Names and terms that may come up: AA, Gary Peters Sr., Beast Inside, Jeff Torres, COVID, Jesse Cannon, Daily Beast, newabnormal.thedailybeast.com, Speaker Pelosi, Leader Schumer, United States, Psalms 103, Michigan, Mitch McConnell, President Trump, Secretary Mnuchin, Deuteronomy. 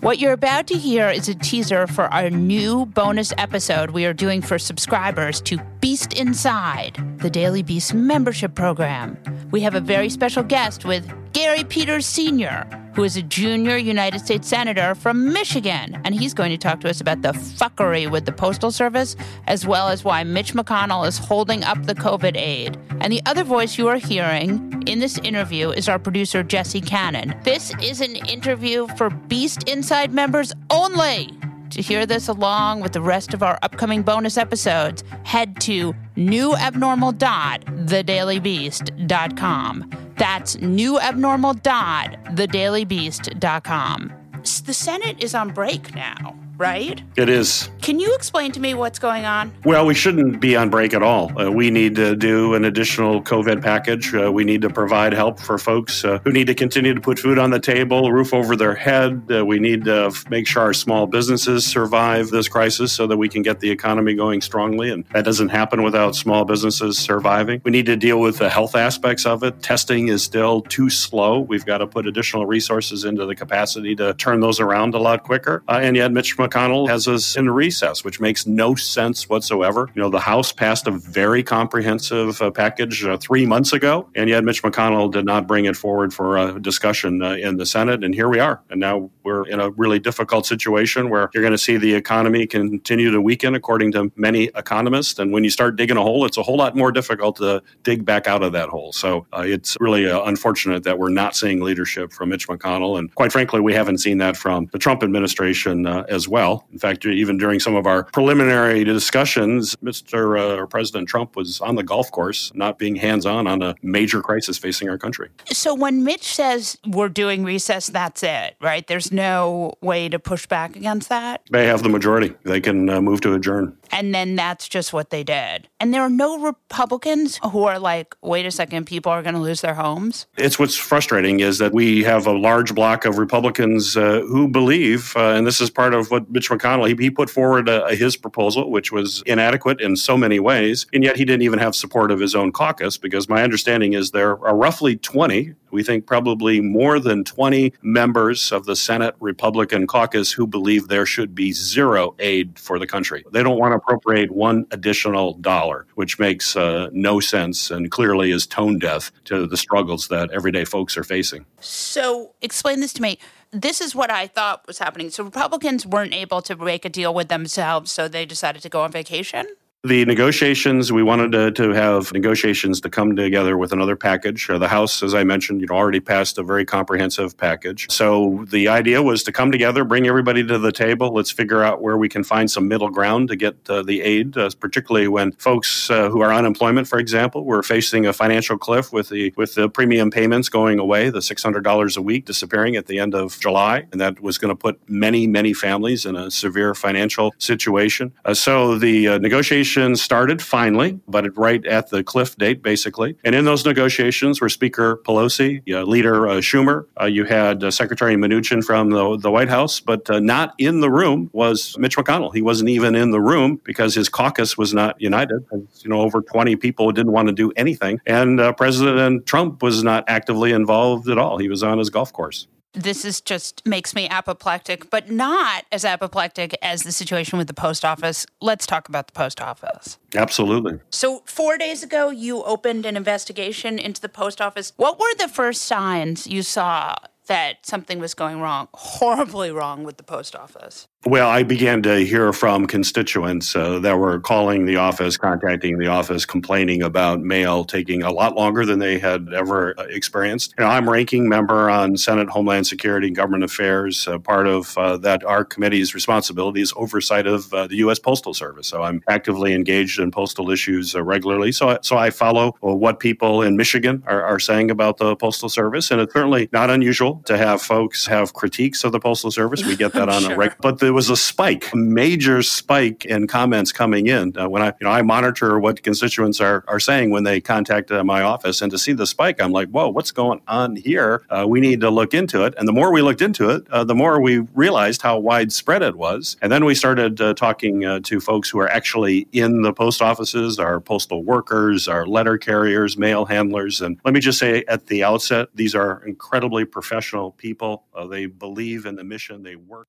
What you're about to hear is a teaser for our new bonus episode we are doing for subscribers to Beast Inside, the Daily Beast membership program. We have a very special guest with Gary Peters Sr., who is a junior United States senator from Michigan, and he's going to talk to us about the fuckery with the Postal Service, as well as why Mitch McConnell is holding up the COVID aid. And the other voice you are hearing in this interview is our producer, Jesse Cannon. This is an interview for Beast Inside members only. To hear this along with the rest of our upcoming bonus episodes, head to newabnormal.thedailybeast.com. That's newabnormal.thedailybeast.com. The Senate is on break now, right? It is. Can you explain to me what's going on? Well, we shouldn't be on break at all. We need to do an additional COVID package. We need to provide help for folks who need to continue to put food on the table, roof over their head. We need to make sure our small businesses survive this crisis so that we can get the economy going strongly. And that doesn't happen without small businesses surviving. We need to deal with the health aspects of it. Testing is still too slow. We've got to put additional resources into the capacity to turn those around a lot quicker. And yet, Mitch McConnell has us in recess, which makes no sense whatsoever. You know, the House passed a very comprehensive package 3 months ago, and yet Mitch McConnell did not bring it forward for a discussion in the Senate. And here we are. And now we're in a really difficult situation where you're going to see the economy continue to weaken, according to many economists. And when you start digging a hole, it's a whole lot more difficult to dig back out of that hole. So it's really unfortunate that we're not seeing leadership from Mitch McConnell. And quite frankly, we haven't seen that from the Trump administration as well. In fact, even during some of our preliminary discussions, President Trump was on the golf course, not being hands-on on a major crisis facing our country. So when Mitch says we're doing recess, that's it, right? There's no way to push back against that? They have the majority. They can move to adjourn. And then that's just what they did. And there are no Republicans who are like, wait a second, people are going to lose their homes? It's what's frustrating is that we have a large block of Republicans who believe, and this is part of what Mitch McConnell, he put forward his proposal, which was inadequate in so many ways, and yet he didn't even have support of his own caucus, because my understanding is there are roughly 20, we think probably more than 20 members of the Senate Republican caucus who believe there should be zero aid for the country. They don't want to appropriate one additional dollar, which makes no sense and clearly is tone deaf to the struggles that everyday folks are facing. So explain this to me. This is what I thought was happening. So Republicans weren't able to make a deal with themselves, so they decided to go on vacation? The negotiations, we wanted to have negotiations to come together with another package. The House, as I mentioned, already passed a very comprehensive package. So the idea was to come together, bring everybody to the table. Let's figure out where we can find some middle ground to get the aid, particularly when folks who are unemployment, for example, were facing a financial cliff with the premium payments going away, the $600 a week disappearing at the end of July. And that was going to put many, many families in a severe financial situation. So the negotiations started finally, but right at the cliff date, basically. And in those negotiations were Speaker Pelosi, Leader Schumer. You had Secretary Mnuchin from the White House, but not in the room was Mitch McConnell. He wasn't even in the room because his caucus was not united. Over 20 people didn't want to do anything. And President Trump was not actively involved at all. He was on his golf course. This is just makes me apoplectic, but not as apoplectic as the situation with the post office. Let's talk about the post office. Absolutely. So 4 days ago, you opened an investigation into the post office. What were the first signs you saw that something was going wrong, horribly wrong with the post office? Well, I began to hear from constituents that were calling the office, contacting the office, complaining about mail taking a lot longer than they had ever experienced. You know, I'm ranking member on Senate Homeland Security and Government Affairs, part of that our committee's responsibility is oversight of the U.S. Postal Service. So I'm actively engaged in postal issues regularly. So I follow what people in Michigan are saying about the Postal Service. And it's certainly not unusual to have folks have critiques of the Postal Service. We get that on sure. a regular. But there was a spike, a major spike in comments coming in. When I monitor what constituents are saying when they contact my office, and to see the spike, I'm like, whoa, what's going on here? We need to look into it. And the more we looked into it, the more we realized how widespread it was. And then we started talking to folks who are actually in the post offices, our postal workers, our letter carriers, mail handlers. And let me just say at the outset, these are incredibly professional people. They believe in the mission. They work.